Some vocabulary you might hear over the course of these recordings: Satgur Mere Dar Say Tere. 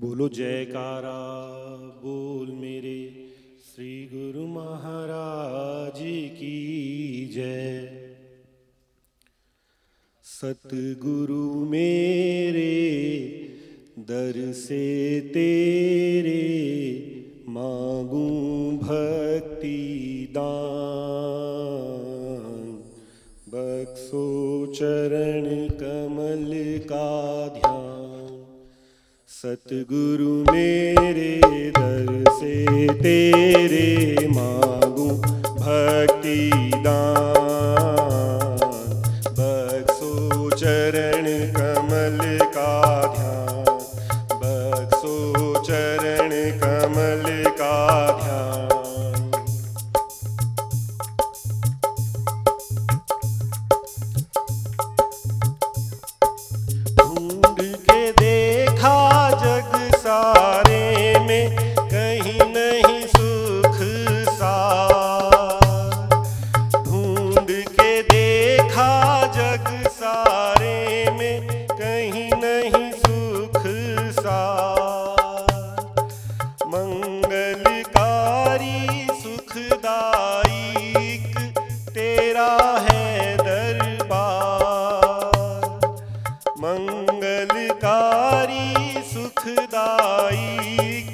बोलो जयकारा बोल मेरे श्री गुरु महाराज की जय। सतगुरु मेरे दर से तेरे मांगूं भक्ति दान, बख्शो चरण कमल का ध्यान। सतगुरु मेरे दर से तेरे मांगूं भक्ति दान, चरण कमल का ध्यान, बख्शो चरण कमल का ध्यान। ढूंढ के देखा जग सारे में कहीं नहीं सुख सार, ढूंढ के देखा जग सारे में कहीं नहीं सुख सार। मंगलकारी सुखदायक तेरा है दरबार, मंगलकारी सुखदायक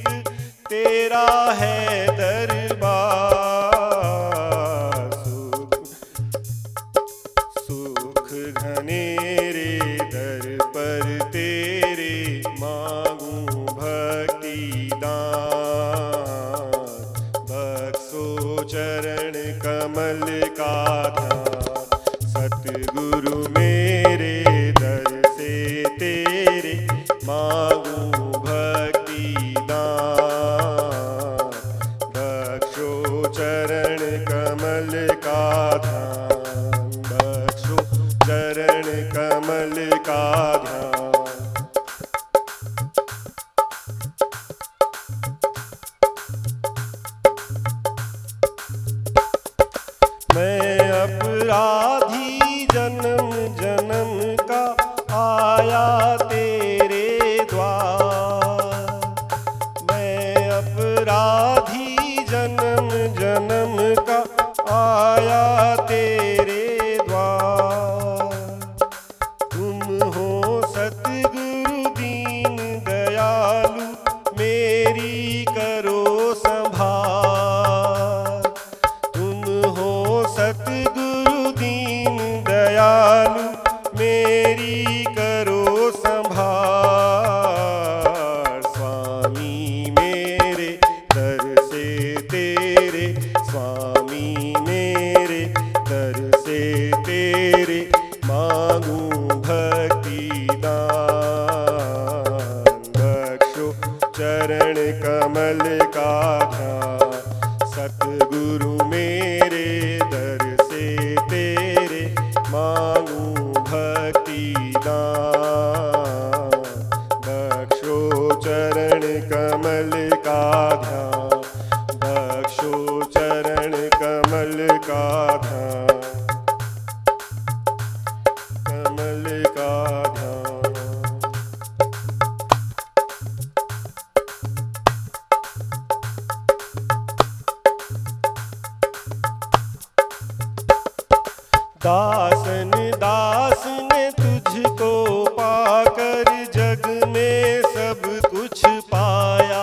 तेरा है दरबार। घनेरे दर पर तेरे मांगूं भक्ति दान, बख्शो चरण कमल का ध्यान। सतगुरु मेरे दर से तेरे मांगूं भक्ति दान, बख्शो चरण कमल का ध्यान, चरण कमल का ध्यान। मैं अपराधी जन्म जन्म का आया तेरे द्वार, मैं अपराधी जन्म जन्म का आया तेरे द्वार। सतगुरु दीन दयालु मेरी करो संभाल, तुम हो सतगुरु दीन दयालु मेरी करो संभाल। स्वामी मेरे दर से तेरे, स्वामी मेरे दर से तेरे मांगूं चरण कमल का ध्यान। सतगुरु मेरे दर से तेरे मांगूं भक्ति दान, बख्शो चरण कमल का ध्यान, बख्शो चरण कमल का ध्यान, कमल का ध्यान। दासन दास ने तुझको पाकर जग में सब कुछ पाया,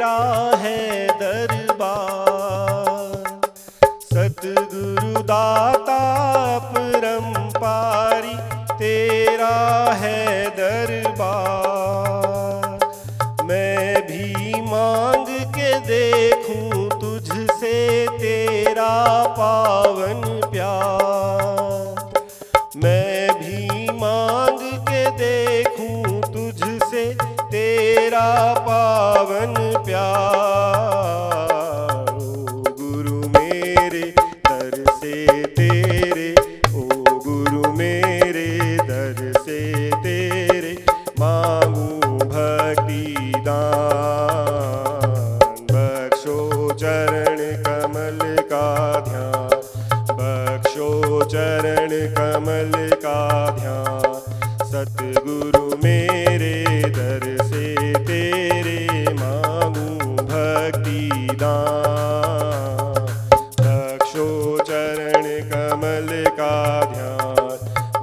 तेरा है दरबार। सतगुरु दाता परमपारी तेरा है दरबार। मैं भी मांग के देखूं तुझसे तेरा पावन प्यार। मैं भी मांग के देखूं तुझसे तेरा पावन प्यार। ओ गुरु मेरे दर से तेरे, ओ गुरु मेरे दर से तेरे, मांगू भक्ति दान, बख्शो चरण कमल का ध्यान, बख्शो चरण कमल का ध्यान। सतगुरु मेरे दर से तेरे, मांगू भक्ति दान, बख्शो चरण कमल का ध्यान,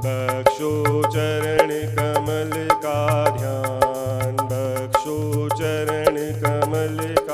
बख्शो चरण कमल का ध्यान, बख्शो चरण कमल।